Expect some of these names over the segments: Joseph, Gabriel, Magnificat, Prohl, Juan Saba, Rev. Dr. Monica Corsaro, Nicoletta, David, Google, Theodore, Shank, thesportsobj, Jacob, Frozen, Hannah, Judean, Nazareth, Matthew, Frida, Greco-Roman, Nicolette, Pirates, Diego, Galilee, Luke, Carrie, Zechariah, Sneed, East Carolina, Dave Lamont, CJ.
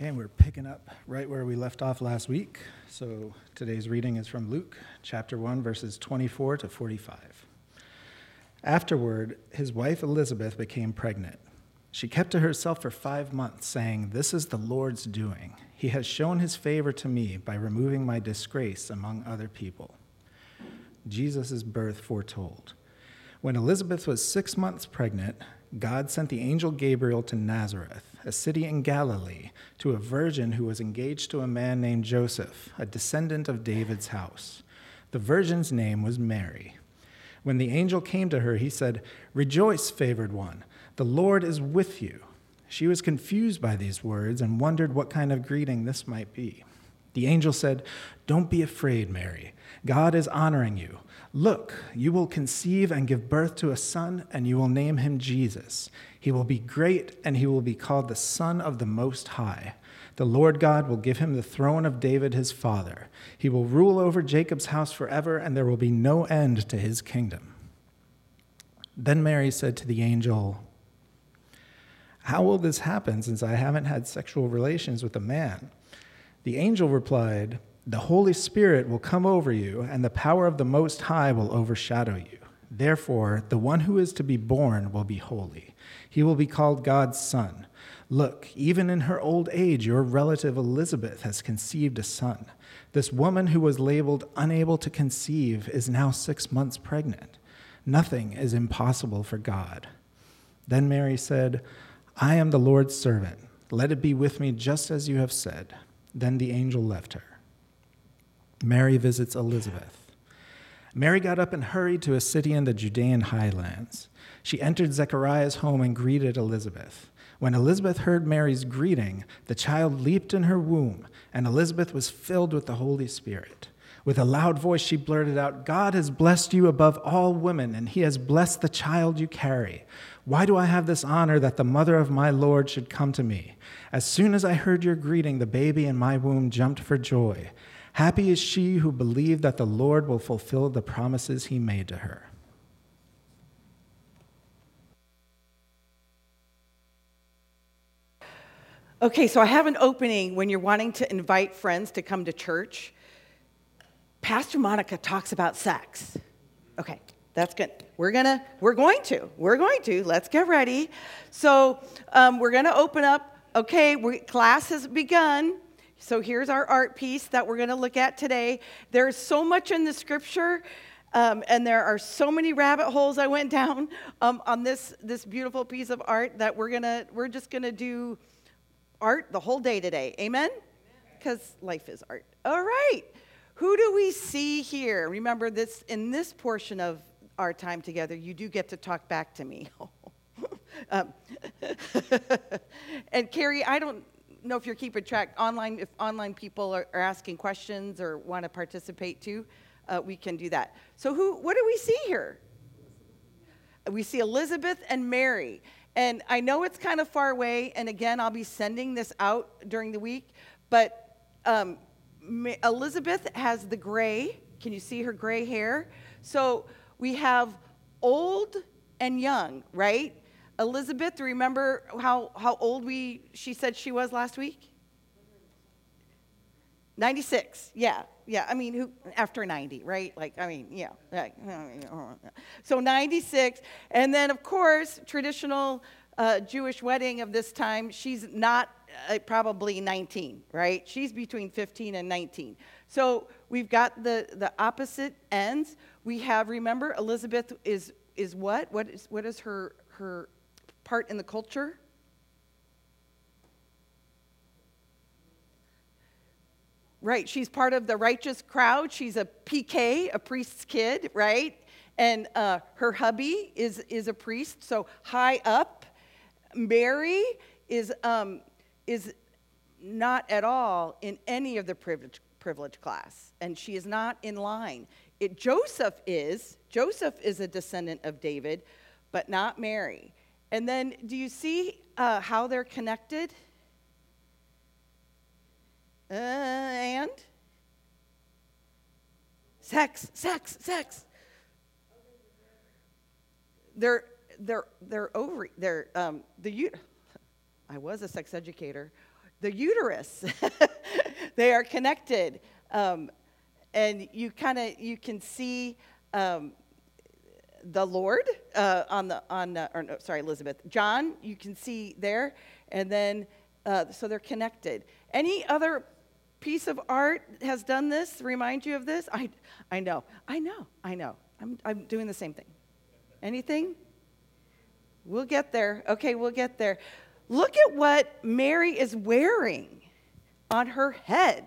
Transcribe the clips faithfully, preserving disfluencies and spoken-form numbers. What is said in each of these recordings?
Okay, and we're picking up right where we left off last week. So today's reading is from Luke chapter one, verses twenty-four to forty-five. Afterward, his wife Elizabeth became pregnant. She kept to herself for five months, saying, "This is the Lord's doing. He has shown his favor to me by removing my disgrace among other people." Jesus' birth foretold. When Elizabeth was six months pregnant, God sent the angel Gabriel to Nazareth, a city in Galilee, to a virgin who was engaged to a man named Joseph, a descendant of David's house. The virgin's name was Mary. When the angel came to her, he said, "Rejoice, favored one. The Lord is with you." She was confused by these words and wondered what kind of greeting this might be. The angel said, "Don't be afraid, Mary. God is honoring you. Look, you will conceive and give birth to a son, and you will name him Jesus. He will be great, and he will be called the Son of the Most High. The Lord God will give him the throne of David his father. He will rule over Jacob's house forever, and there will be no end to his kingdom." Then Mary said to the angel, "How will this happen since I haven't had sexual relations with a man?" The angel replied, "The Holy Spirit will come over you, and the power of the Most High will overshadow you. Therefore, the one who is to be born will be holy. He will be called God's Son. Look, even in her old age, your relative Elizabeth has conceived a son. This woman who was labeled unable to conceive is now six months pregnant. Nothing is impossible for God." Then Mary said, "I am the Lord's servant. Let it be with me just as you have said." Then the angel left her. Mary visits Elizabeth. Mary got up and hurried to a city in the Judean highlands. She entered Zechariah's home and greeted Elizabeth. When Elizabeth heard Mary's greeting, the child leaped in her womb, and Elizabeth was filled with the Holy Spirit. With a loud voice, she blurted out, "God has blessed you above all women, and he has blessed the child you carry. Why do I have this honor that the mother of my Lord should come to me? As soon as I heard your greeting, the baby in my womb jumped for joy. Happy is she who believed that the Lord will fulfill the promises he made to her." Okay, so I have an opening when you're wanting to invite friends to come to church. Pastor Monica talks about sex. Okay, that's good. We're gonna, we're going to, we're going to. Let's get ready. So um, we're gonna open up. Okay, we, class has begun. So here's our art piece that we're going to look at today. There's so much in the scripture, um, and there are so many rabbit holes I went down um, on this this beautiful piece of art that we're gonna we're just gonna do art the whole day today. Amen? Because life is art. All right. Who do we see here? Remember this in this portion of our time together, you do get to talk back to me. um, and Carrie, I don't. know if you're keeping track online. If online people are, are asking questions or want to participate too, uh, we can do that. So who? What do we see here? We see Elizabeth and Mary, and I know it's kind of far away. And again, I'll be sending this out during the week. But um, Ma- Elizabeth has the gray. Can you see her gray hair? So we have old and young, right? Elizabeth, remember how, how old we she said she was last week? ninety-six, yeah, yeah. I mean, who after ninety, right? Like, I mean, yeah. Like, so ninety-six, and then of course, traditional uh, Jewish wedding of this time, she's not uh, probably nineteen, right? She's between fifteen and nineteen. So we've got the, the opposite ends. We have, remember, Elizabeth is is what? What is what is her her part in the culture? Right, she's part of the righteous crowd. She's a P K, a priest's kid, right? And uh, her hubby is, is a priest, so high up. Mary is um, is not at all in any of the privilege, privilege class, and she is not in line. It, Joseph is, Joseph is a descendant of David, but not Mary. And then, do you see uh, how they're connected? Uh, and? Sex, sex, sex. They're, they're, they're over, they're, um, the, I was a sex educator. the uterus. They are connected. Um, and you kind of, you can see um, the Lord uh, on the, on uh, or no, sorry, Elizabeth. John, you can see there. And then, uh, so they're connected. Any other piece of art has done this, remind you of this? I, I know, I know, I know. I'm, I'm doing the same thing. Anything? We'll get there. Okay, we'll get there. Look at what Mary is wearing on her head.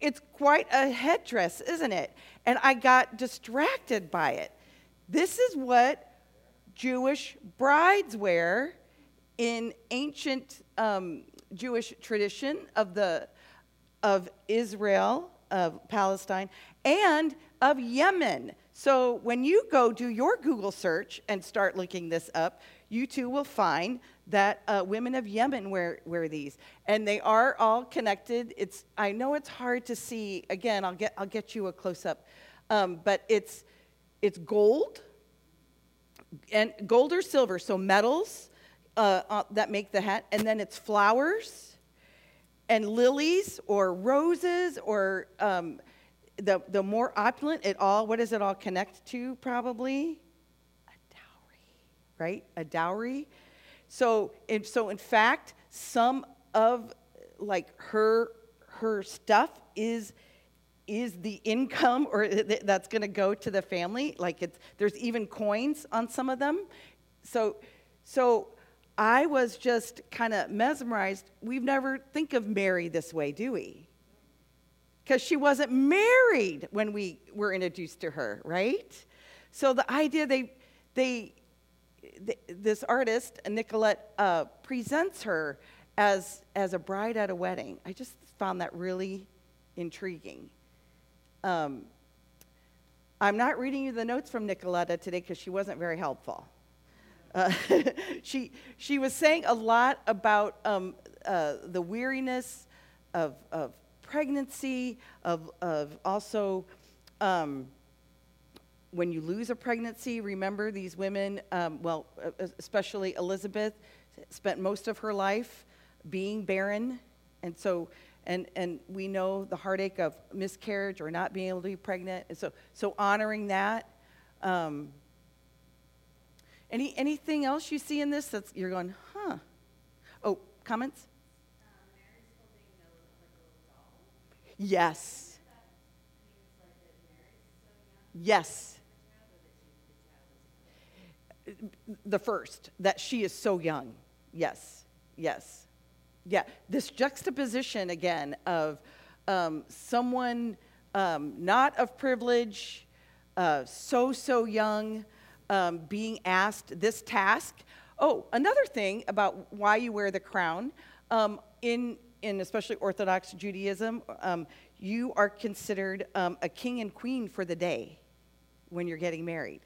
It's quite a headdress, isn't it? And I got distracted by it. This is what Jewish brides wear in ancient um, Jewish tradition of the of Israel, of Palestine, and of Yemen. So when you go do your Google search and start looking this up, you too will find that uh, women of Yemen wear, wear these, and they are all connected. It's I know it's hard to see. Again, I'll get I'll get you a close up, um, but it's it's gold and gold or silver, so metals uh, uh, that make the hat, and then it's flowers and lilies or roses or. Um, The the more opulent it all, what does it all connect to? Probably a dowry, right? A dowry. So and so in fact, some of like her her stuff is is the income or th- that's going to go to the family. Like it's there's even coins on some of them. So so I was just kind of mesmerized. We've never think of Mary this way, do we? Because she wasn't married when we were introduced to her, right? So the idea they, they, they this artist Nicolette uh, presents her as as a bride at a wedding. I just found that really intriguing. Um, I'm not reading you the notes from Nicoletta today because she wasn't very helpful. Uh, she she was saying a lot about um, uh, the weariness of of. pregnancy, of of also um, when you lose a pregnancy, remember these women, um, well, especially Elizabeth, spent most of her life being barren. And so, and and we know the heartache of miscarriage or not being able to be pregnant. And so, so honoring that. Um, any anything else you see in this that's, you're going, huh? Oh, comments? Yes. Yes. The first, that she is so young. Yes. Yes. Yeah. This juxtaposition again of um, someone um, not of privilege, uh, so, so young, um, being asked this task. Oh, another thing about why you wear the crown um, in in especially Orthodox Judaism, um, you are considered um, a king and queen for the day when you're getting married.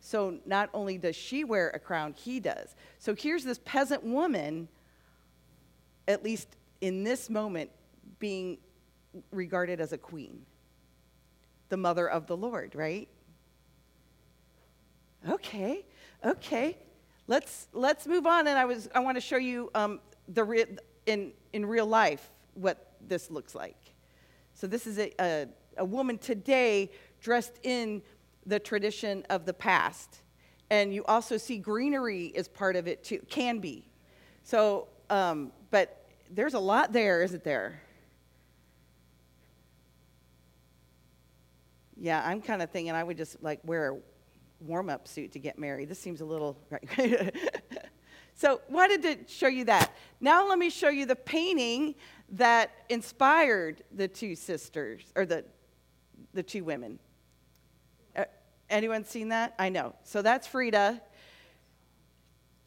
So not only does she wear a crown, he does. So here's this peasant woman, at least in this moment, being regarded as a queen, the mother of the Lord, right? Okay, okay. Let's let's move on, and I was I want to show you um, the re- in. in real life, what this looks like. So this is a, a, a woman today dressed in the tradition of the past. And you also see greenery as part of it too, can be. So, um, but there's a lot there, isn't there? Yeah, I'm kind of thinking I would just like wear a warm-up suit to get married. This seems a little, right? So wanted to show you that. Now let me show you the painting that inspired the two sisters, or the the two women. Uh, anyone seen that? I know. So that's Frida.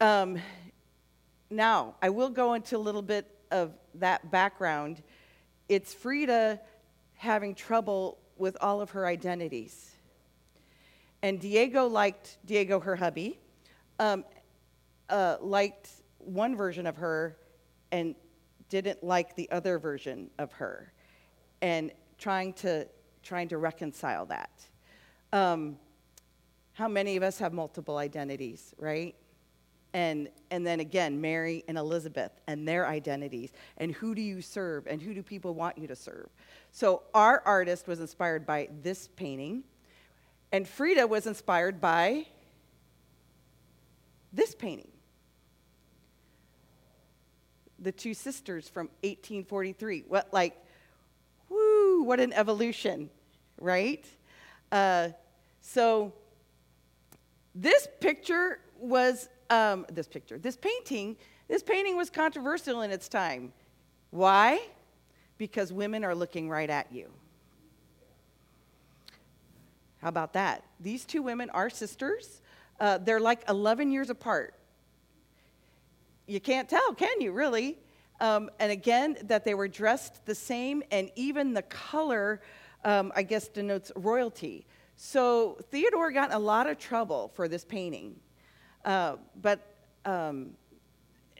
Um, now, I will go into a little bit of that background. It's Frida having trouble with all of her identities. And Diego liked, Diego, her hubby, um, Uh, liked one version of her and didn't like the other version of her, and trying to trying to reconcile that. Um, how many of us have multiple identities, right? and and then again, Mary and Elizabeth and their identities, and who do you serve, and who do people want you to serve? So our artist was inspired by this painting, and Frida was inspired by this painting. The two sisters from eighteen forty-three. What, like, woo, what an evolution, right? Uh, so this picture was, um, this picture, this painting, this painting was controversial in its time. Why? Because women are looking right at you. How about that? These two women are sisters. Uh, they're like eleven years apart. You can't tell, can you, really? Um, and again, that they were dressed the same, and even the color, um, I guess, denotes royalty. So Theodore got in a lot of trouble for this painting. Uh, but um,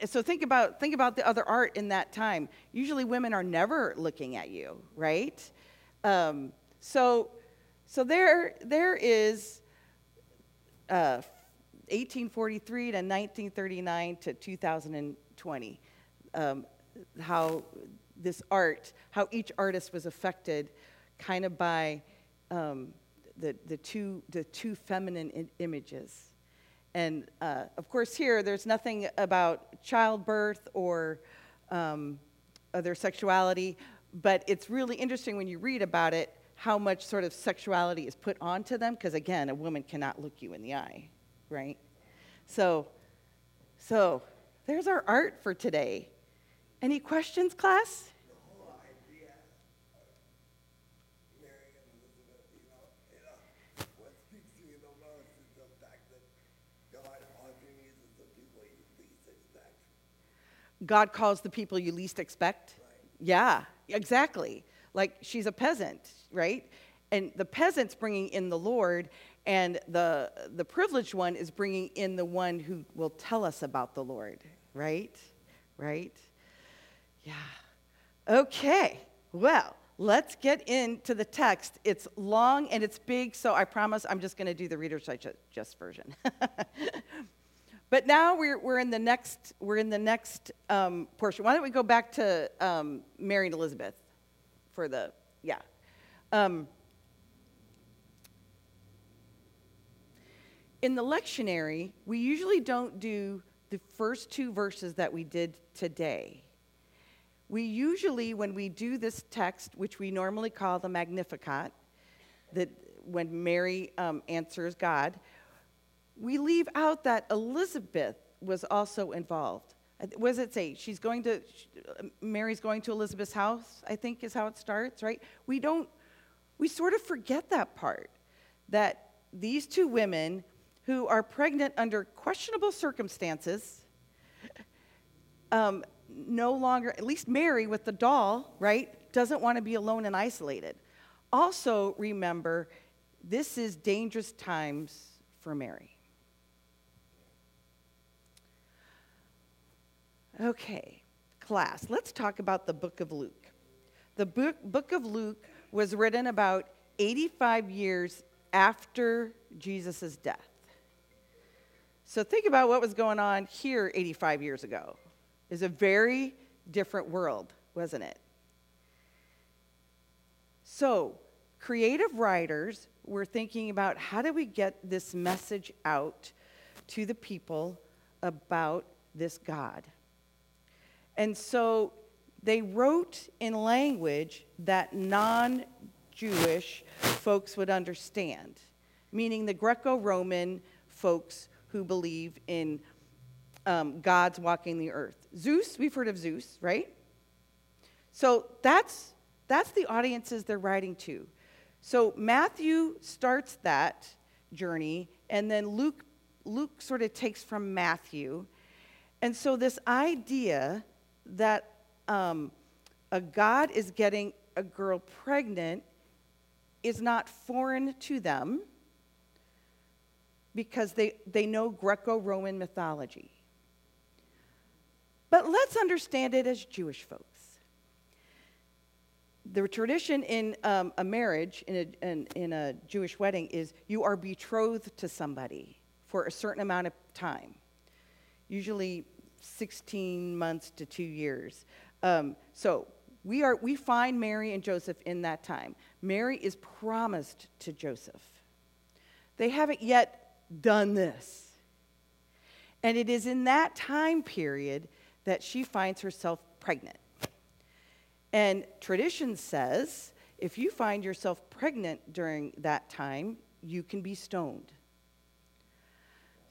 so think about think about the other art in that time. Usually women are never looking at you, right? Um, so so there there is uh, eighteen forty-three to nineteen thirty-nine to two thousand twenty, um, how this art, how each artist was affected kind of by um, the, the, two, the two feminine in- images. And uh, of course here, there's nothing about childbirth or um, other sexuality, but it's really interesting when you read about it, how much sort of sexuality is put onto them, because again, a woman cannot look you in the eye. Right? So, so there's our art for today. Any questions, class? The whole idea of Mary and Elizabeth, you know, you know what speaks to you the most is the fact that God calls you the people you least expect. God calls the people you least expect? Right. Yeah, exactly. Like, she's a peasant, right? And the peasant's bringing in the Lord, and the the privileged one is bringing in the one who will tell us about the Lord, right? Right? Yeah. Okay. Well, let's get into the text. It's long and it's big, so I promise I'm just going to do the Reader's Digest version. But now we're we're in the next we're in the next um, portion. Why don't we go back to um, Mary and Elizabeth for the yeah. Um, In the lectionary, we usually don't do the first two verses that we did today. We usually, when we do this text, which we normally call the Magnificat, that when Mary um, answers God, we leave out that Elizabeth was also involved. What does it say? She's going to, Mary's going to Elizabeth's house, I think is how it starts, right? We don't, we sort of forget that part, that these two women who are pregnant under questionable circumstances, um, no longer, at least Mary with the doll, right, doesn't want to be alone and isolated. Also, remember, this is dangerous times for Mary. Okay, class, let's talk about the book of Luke. The book, book of Luke was written about eighty-five years after Jesus' death. So think about what was going on here eighty-five years ago. It was a very different world, wasn't it? So creative writers were thinking about, how do we get this message out to the people about this God? And so they wrote in language that non-Jewish folks would understand, meaning the Greco-Roman folks who believe in um, gods walking the earth. Zeus, we've heard of Zeus, right? So that's that's the audiences they're writing to. So Matthew starts that journey, and then Luke Luke sort of takes from Matthew. And so this idea that um, a god is getting a girl pregnant is not foreign to them, because they, they know Greco-Roman mythology. But let's understand it as Jewish folks. The tradition in um, a marriage, in a, in, in a Jewish wedding, is you are betrothed to somebody for a certain amount of time. usually sixteen months to two years. Um, so we are we find Mary and Joseph in that time. Mary is promised to Joseph. They haven't yet done this. And it is in that time period that she finds herself pregnant. And tradition says, if you find yourself pregnant during that time, you can be stoned.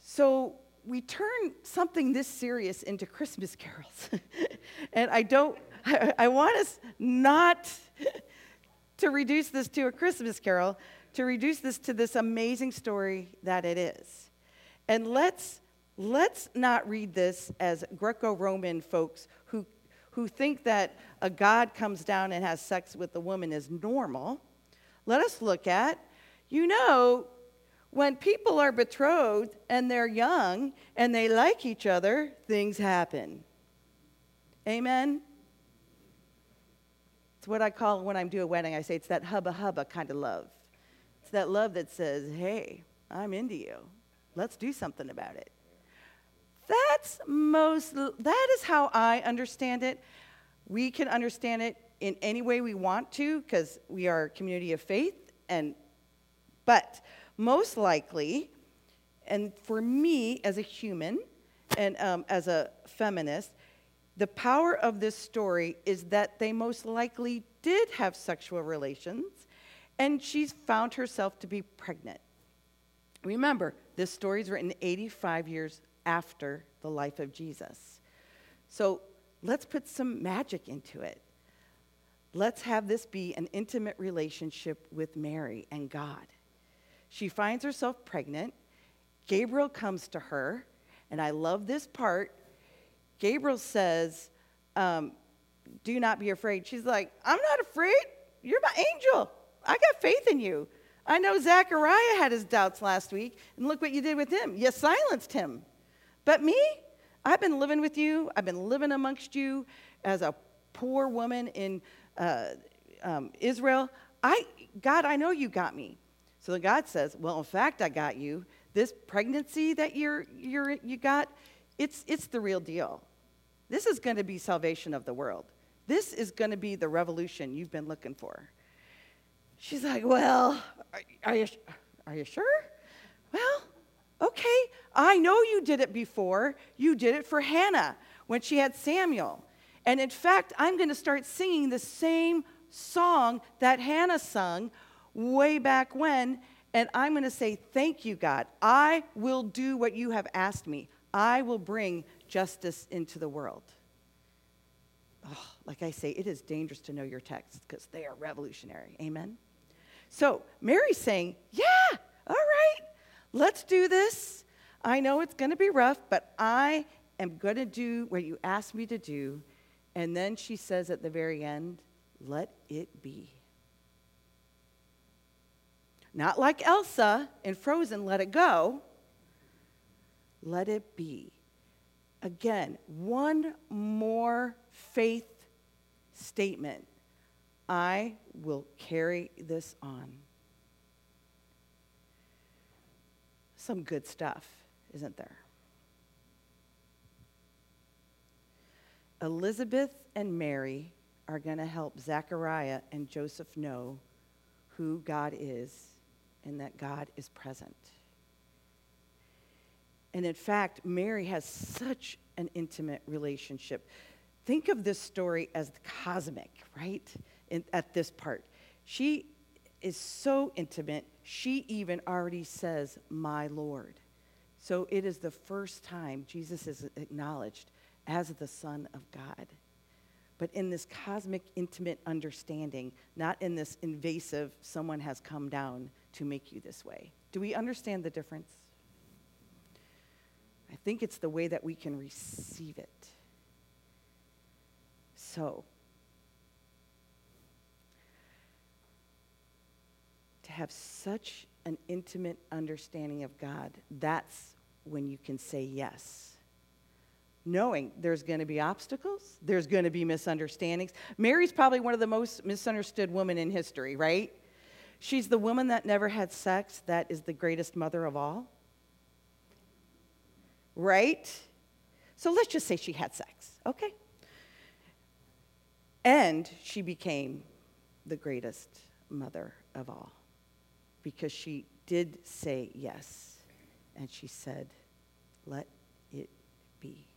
So we turn something this serious into Christmas carols. And I don't, I, I want us not to reduce this to a Christmas carol, to reduce this to this amazing story that it is. And let's let's not read this as Greco-Roman folks who, who think that a god comes down and has sex with a woman is normal. Let us look at, you know, when people are betrothed and they're young and they like each other, things happen. Amen? It's what I call when I do a wedding, I say it's that hubba hubba kind of love. It's that love that says, hey, I'm into you. Let's do something about it. That's most, that is how I understand it. We can understand it in any way we want to because we are a community of faith, and but most likely, and for me as a human and um, as a feminist, the power of this story is that they most likely did have sexual relations, and she's found herself to be pregnant. Remember, this story is written eighty-five years after the life of Jesus. So let's put some magic into it. Let's have this be an intimate relationship with Mary and God. She finds herself pregnant. Gabriel comes to her, and I love this part. Gabriel says, um, do not be afraid. She's like, I'm not afraid. You're my angel. I got faith in you. I know Zechariah had his doubts last week, and look what you did with him. You silenced him. But me, I've been living with you. I've been living amongst you as a poor woman in uh, um, Israel. I, God, I know you got me. So then God says, well, in fact, I got you. This pregnancy that you're, you're, you got, it's, it's the real deal. This is going to be salvation of the world. This is going to be the revolution you've been looking for. She's like, well, are, are you, are you sure? Well, okay, I know you did it before. You did it for Hannah when she had Samuel. And in fact, I'm going to start singing the same song that Hannah sung way back when, and I'm going to say, thank you, God. I will do what you have asked me. I will bring justice into the world. Oh, like I say, it is dangerous to know your texts because they are revolutionary. Amen? So Mary's saying, yeah, all right. Let's do this. I know it's going to be rough, but I am going to do what you asked me to do. And then she says at the very end, let it be. Not like Elsa in Frozen, let it go. Let it be. Again, one more faith statement. I will carry this on. Some good stuff, isn't there? Elizabeth and Mary are going to help Zechariah and Joseph know who God is and that God is present. And in fact, Mary has such an intimate relationship. Think of this story as cosmic, right? In, at this part. She is so intimate. She even already says, my Lord. So it is the first time Jesus is acknowledged as the Son of God. But in this cosmic, intimate understanding, not in this invasive, someone has come down to make you this way. Do we understand the difference? I think it's the way that we can receive it. So, to have such an intimate understanding of God, that's when you can say yes. Knowing there's going to be obstacles, there's going to be misunderstandings. Mary's probably one of the most misunderstood women in history, right? She's the woman that never had sex, that is the greatest mother of all. Right? So let's just say she had sex, okay? And she became the greatest mother of all because she did say yes. And she said, let it be.